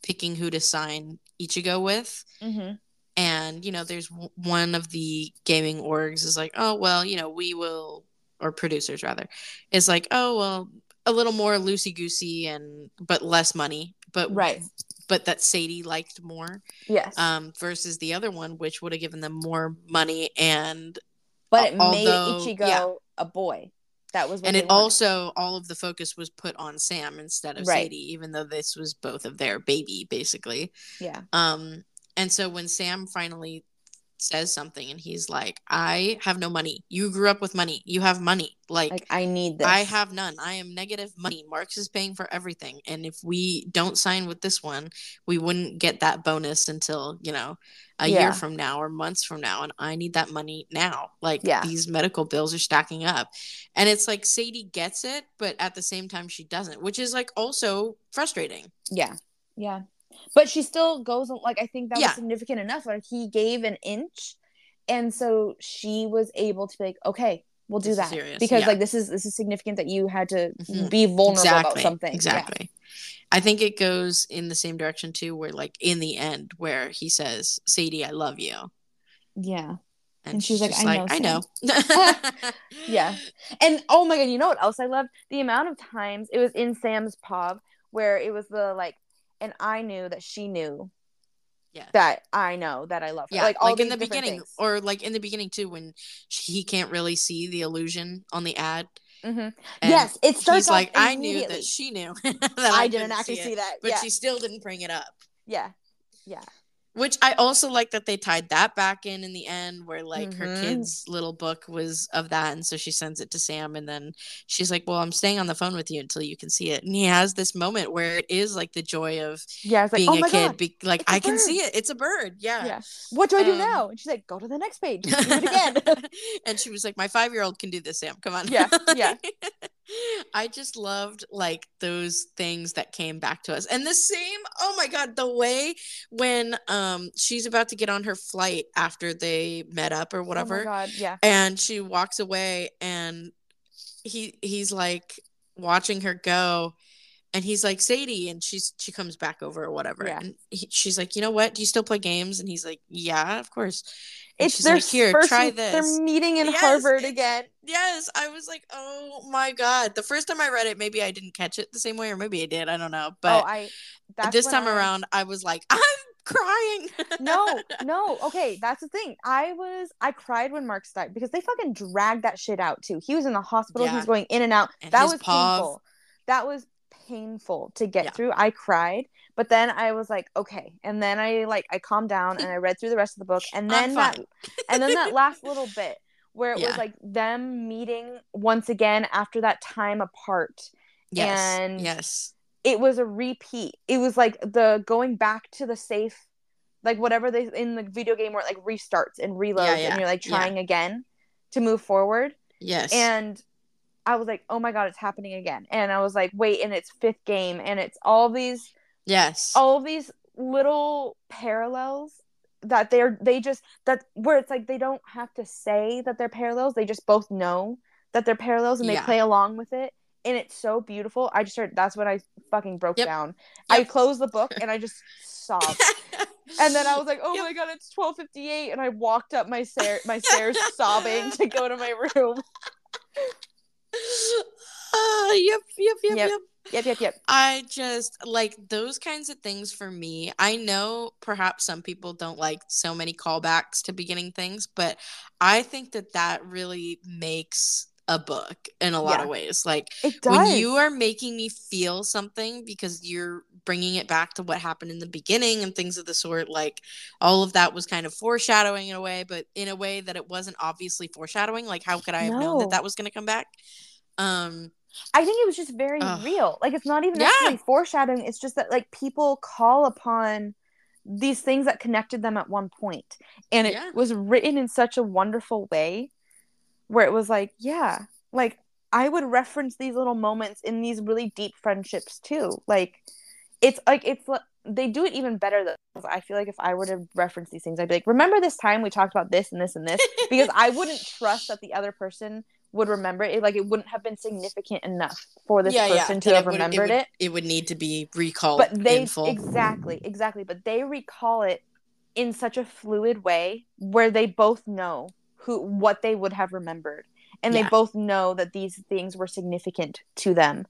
picking who to sign Ichigo with, mm-hmm. and, there's one of the gaming orgs is like, oh, well, we will, or producers rather, is like, oh, well, a little more loosey-goosey but less money. But but that Sadie liked more. Yes. Versus the other one, which would have given them more money. But it made Ichigo a boy. That was what they wanted. Also, all of the focus was put on Sam instead of Sadie, even though this was both of their baby, basically. Yeah. And so when Sam finally says something and he's like, I have no money. You grew up with money. You have money. Like I need this. I have none. I am negative money. Marx is paying for everything. And if we don't sign with this one, we wouldn't get that bonus until, a year from now or months from now. And I need that money now. Like these medical bills are stacking up. And it's like Sadie gets it, but at the same time she doesn't, which is like also frustrating. Yeah. Yeah. But she still goes, like, I think that was significant enough. Like, he gave an inch, and so she was able to be like, okay, we'll do that. Because, like, this is significant that you had to mm-hmm. be vulnerable about something. Exactly. Yeah. I think it goes in the same direction, too, where, like, in the end, where he says, Sadie, I love you. Yeah. And she's like, I know. Yeah. And, oh, my God, you know what else I loved? The amount of times it was in Sam's pub where it was the, like, and I knew that she knew that I know that I love her. Yeah, like in the beginning things. Or like in the beginning too, when he can't really see the illusion on the ad. Mm-hmm. Yes. It starts off like, I knew that she knew that I didn't actually see that. But she still didn't bring it up. Yeah. Yeah. Which I also like that they tied that back in the end where like mm-hmm. her kid's little book was of that. And so she sends it to Sam and then she's like, well, I'm staying on the phone with you until you can see it. And he has this moment where it is like the joy of being a kid. Like, I can see it. It's a bird. Yeah. Yeah. What do I do now? And she's like, go to the next page. Do it again. And she was like, my 5-year-old can do this, Sam. Come on. Yeah. Yeah. I just loved like those things that came back to us. And the same, oh my God, the way when she's about to get on her flight after they met up or whatever. Oh my God, yeah. And she walks away and he's like watching her go and he's like, Sadie, and she comes back over or whatever. Yeah. And she's like, you know what? Do you still play games? And he's like, yeah, of course. And it's their like, here, try this. They're meeting in Harvard again. Yes. I was like, oh my God. The first time I read it, maybe I didn't catch it the same way, or maybe I did. I don't know. But this time around, I was like, I'm crying. No. Okay, that's the thing. I cried when Mark's died because they fucking dragged that shit out too. He was in the hospital. Yeah. He was going in and out. And that was painful. That was painful to get through. I cried, but then I was like, okay. And then I calmed down and I read through the rest of the book. And then that last little bit where it was like them meeting once again after that time apart. Yes. And yes. It was a repeat. It was like the going back to the safe, like whatever they in the video game where it like restarts and reloads and you're like trying again to move forward. Yes. And I was like, oh my God, it's happening again. And I was like, wait, and it's fifth game and it's all these little parallels that where it's like they don't have to say that they're parallels. They just both know that they're parallels and they play along with it. And it's so beautiful. I just started. That's when I fucking broke down. Yep. I closed the book and I just sobbed. And then I was like, "Oh my God, it's 12:58!" And I walked up my stairs, sobbing to go to my room. Yep. I just like those kinds of things for me. I know perhaps some people don't like so many callbacks to beginning things, but I think that really makes a book in a lot of ways. Like when you are making me feel something because you're bringing it back to what happened in the beginning and things of the sort, like all of that was kind of foreshadowing in a way, but in a way that it wasn't obviously foreshadowing. Like how could I have known that was going to come back? I think it was just very real. Like it's not even necessarily foreshadowing. It's just that like people call upon these things that connected them at one point. And it was written in such a wonderful way where it was like, yeah, like I would reference these little moments in these really deep friendships too. Like they do it even better though. I feel like if I were to reference these things, I'd be like, remember this time we talked about this and this and this, because I wouldn't trust that the other person would remember it. Like it wouldn't have been significant enough for this person to have remembered it. It would need to be recalled. But they in full. Exactly. But they recall it in such a fluid way where they both know what they would have remembered, and they both know that these things were significant to them,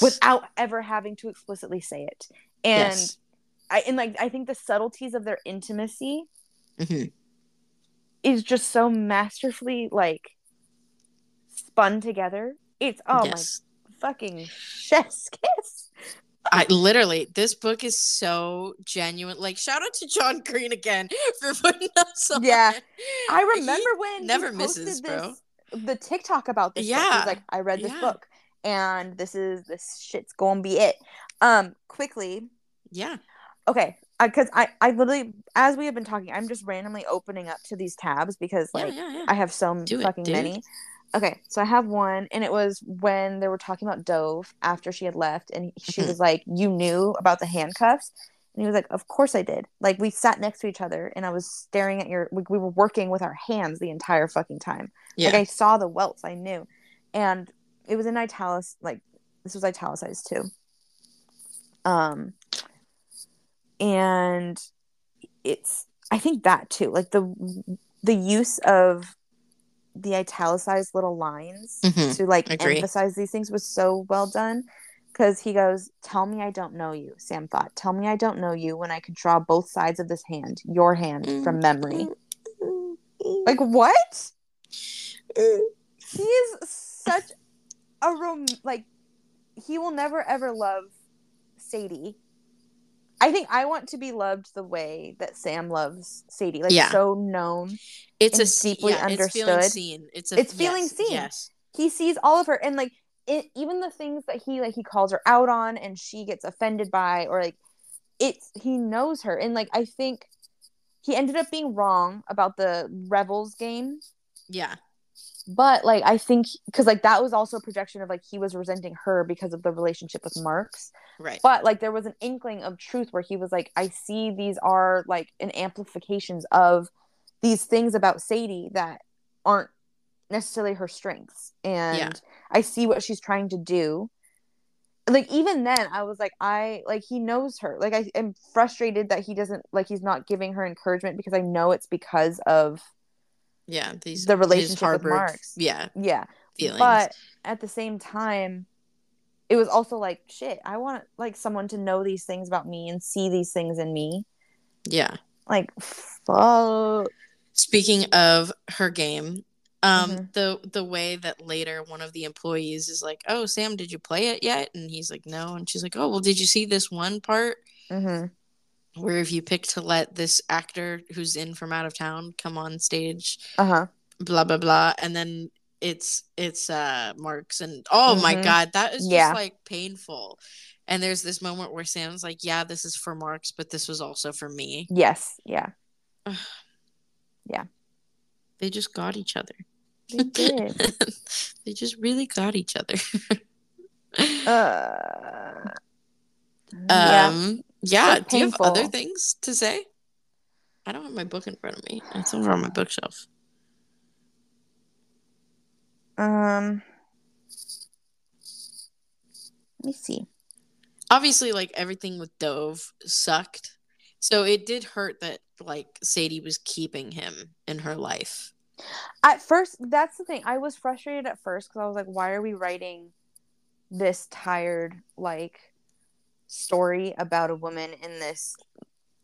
without ever having to explicitly say it. And I think the subtleties of their intimacy is just so masterfully like spun together. It's my fucking chef's kiss. I literally, this book is so genuine. Like, shout out to John Green again for putting up some. Yeah, I remember when never he posted misses, bro. The TikTok about this. Yeah, book. He was like, I read this book, and this shit's gonna be it. Quickly. Yeah. Okay, because I literally, as we have been talking, I'm just randomly opening up to these tabs because I have so many. Okay, so I have one, and it was when they were talking about Dove after she had left, and she was like, you knew about the handcuffs? And he was like, of course I did. Like, we sat next to each other, and I was staring at we were working with our hands the entire fucking time. Yeah. Like, I saw the welts, I knew. And it was in italics, like, this was italicized too. And it's, I think that too, like, the use of the italicized little lines to like emphasize these things was so well done, because he goes, tell me I don't know you, Sam thought. Tell me I don't know you when I could draw both sides of this hand, your hand, from memory. Like, what? He is such a like, he will never ever love Sadie. I think I want to be loved the way that Sam loves Sadie, like so known. It's a deeply understood. It's feeling seen. Yes. He sees all of her, and like even the things that he calls her out on, and she gets offended by, or like it's he knows her, and like I think he ended up being wrong about the Rebels game. Yeah. But like I think because like that was also a projection of like he was resenting her because of the relationship with Marks, right? But like there was an inkling of truth where he was like, I see these are like an amplifications of these things about Sadie that aren't necessarily her strengths, and I see what she's trying to do. Like even then, I was like, he knows her. Like I am frustrated that he doesn't like he's not giving her encouragement, because I know it's because of. Yeah, the relationship with Marks. Yeah, feelings. But at the same time, it was also like, shit, I want like someone to know these things about me and see these things in me. Yeah. Like, fuck. Speaking of her game, the way that later one of the employees is like, oh, Sam, did you play it yet? And he's like, no. And she's like, oh, well, did you see this one part where if you pick to let this actor who's in from out of town come on stage, blah, blah, blah. And then it's Marks. And oh, my God, that is just like painful. And there's this moment where Sam's like, yeah, this is for Marks, but this was also for me. Yes. Yeah. Yeah. They just got each other. They did. They just really got each other. Yeah. Do you have other things to say? I don't have my book in front of me. It's over on my bookshelf. Let me see. Obviously, like, everything with Dove sucked. So it did hurt that, like, Sadie was keeping him in her life. At first, that's the thing. I was frustrated at first because I was like, why are we writing this tired, like, story about a woman in this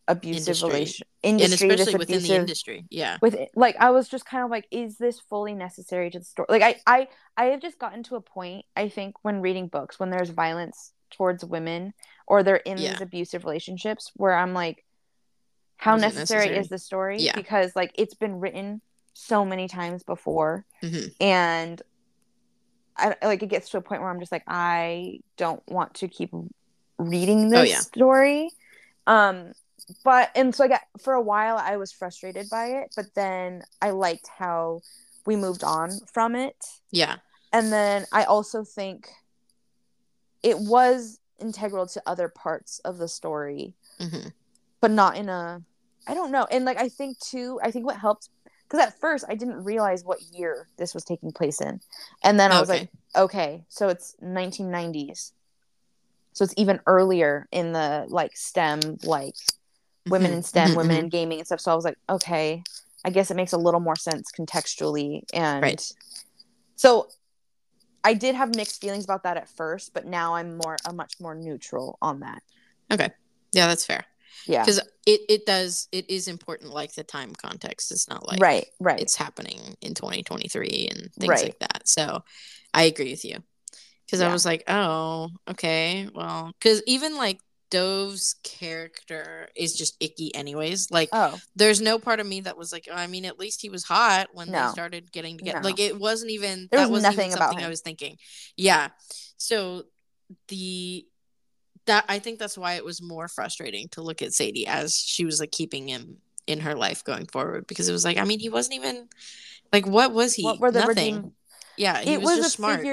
abusive relation industry, and especially within the industry, with, like, I was just kind of like, is this fully necessary to the story? Like, I have just gotten to a point, I think, when reading books, when there's violence towards women or they're in these abusive relationships, where I'm like, how necessary is the story? Because, like, it's been written so many times before, and I, like, it gets to a point where I'm just like, I don't want to keep reading this story. But, and so I got, for a while I was frustrated by it, but then I liked how we moved on from it. Yeah. And then I also think it was integral to other parts of the story, but not in a, I don't know. And, like, I think too, I think what helped, because at first I didn't realize what year this was taking place in. And then I was like, okay, so it's 1990s. So it's even earlier in the, like, STEM, like, women in STEM, women in gaming and stuff. So I was like, okay, I guess it makes a little more sense contextually. And so I did have mixed feelings about that at first, but now I'm much more neutral on that. Okay. Yeah, that's fair. Yeah. Because it is important, like, the time context. It's not like it's happening in 2023 and things like that. So I agree with you. Because I was like, oh, okay, well, because even, like, Dove's character is just icky anyways. Like, there's no part of me that was like, oh, I mean, at least he was hot when they started getting together. Like, it wasn't even, there was that wasn't nothing even something about him I was thinking. Yeah. So I think that's why it was more frustrating to look at Sadie as she was, like, keeping him in her life going forward, because it was like, I mean, he wasn't even, like, what was he? What were the nothing. Yeah. He was just smart.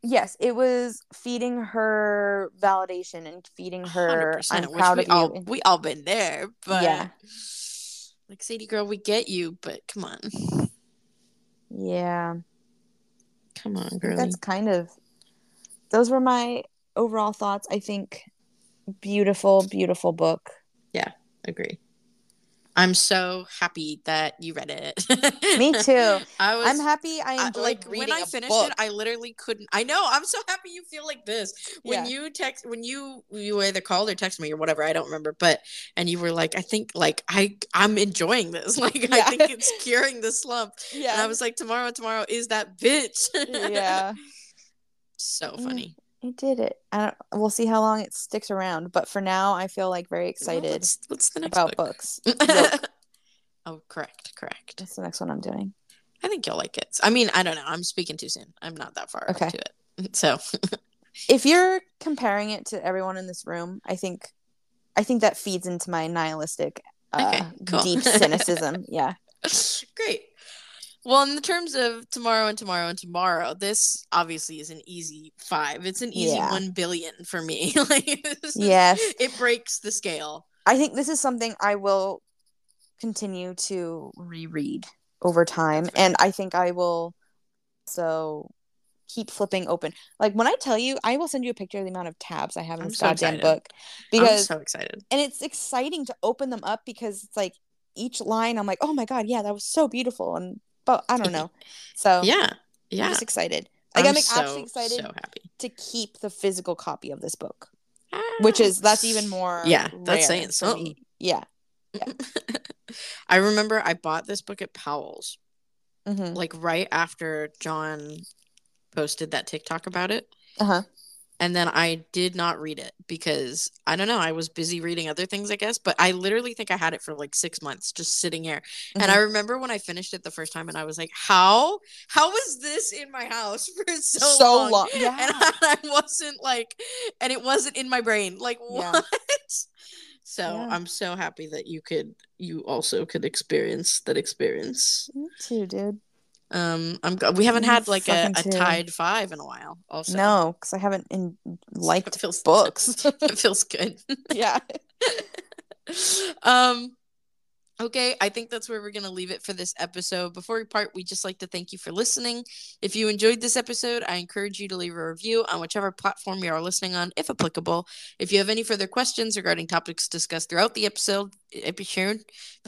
Yes, it was feeding her validation and feeding her, I'm proud of you. We all been there, but like, Sadie girl, we get you, but come on. Yeah. Come on, girl. That's kind of, those were my overall thoughts. I think beautiful, beautiful book. Yeah, agree. I'm so happy that you read it. Me too. I'm happy I enjoyed reading. When I finished it, I literally couldn't. I know. I'm so happy you feel like this. When you either called or texted me or whatever, I don't remember, and you were like, I think, like, I'm enjoying this. Like, I think it's curing the slump. Yeah. And I was like, tomorrow is that bitch. Yeah. So funny. You did it. We'll see how long it sticks around, but for now, I feel, like, very excited. Well, what's the next about books? Oh, correct. That's the next one I'm doing. I think you'll like it. I mean, I don't know. I'm speaking too soon. I'm not that far up to it. So, if you're comparing it to everyone in this room, I think that feeds into my nihilistic, deep cynicism. Yeah. Great. Well, in the terms of Tomorrow and Tomorrow and Tomorrow, this obviously is an easy 5. It's an easy 1 billion for me. Like, it breaks the scale. I think this is something I will continue to reread over time, and I think I will also keep flipping open. Like, when I tell you, I will send you a picture of the amount of tabs I have in this goddamn book. I'm so excited. And it's exciting to open them up, because it's like each line I'm like, oh my god, yeah, that was so beautiful, and but I don't know. So yeah, I'm just excited. Like, I'm absolutely excited, so happy to keep the physical copy of this book, which is even more. Yeah, that's saying something. Yeah, Yeah. I remember I bought this book at Powell's, mm-hmm. like right after John posted that TikTok about it. Uh-huh. And then I did not read it because, I don't know, I was busy reading other things, I guess. But I literally think I had it for like 6 months just sitting here. Mm-hmm. And I remember when I finished it the first time and I was like, how? How was this in my house for so long? Yeah. And I wasn't like, and it wasn't in my brain. Like, yeah. What? So yeah. I'm so happy that you also could experience that experience. Me too, dude. We haven't had like a tied five in a while. Also, no, because I haven't liked books. It feels good. Yeah. Okay, I think that's where we're going to leave it for this episode. Before we part, we just like to thank you for listening. If you enjoyed this episode, I encourage you to leave a review on whichever platform you are listening on, if applicable. If you have any further questions regarding topics discussed throughout the episode, feel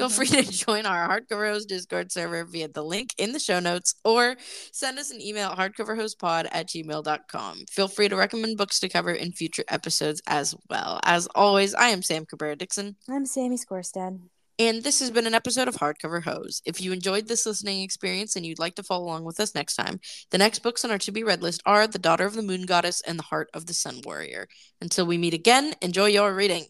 free to join our Hardcover Hoes Discord server via the link in the show notes, or send us an email at hardcoverhoespod@gmail.com. Feel free to recommend books to cover in future episodes as well. As always, I am Sam Cabrera-Dixon. I'm Sammy Skorstad. And this has been an episode of Hardcover Hoes. If you enjoyed this listening experience and you'd like to follow along with us next time, the next books on our to-be-read list are The Daughter of the Moon Goddess and The Heart of the Sun Warrior. Until we meet again, enjoy your reading.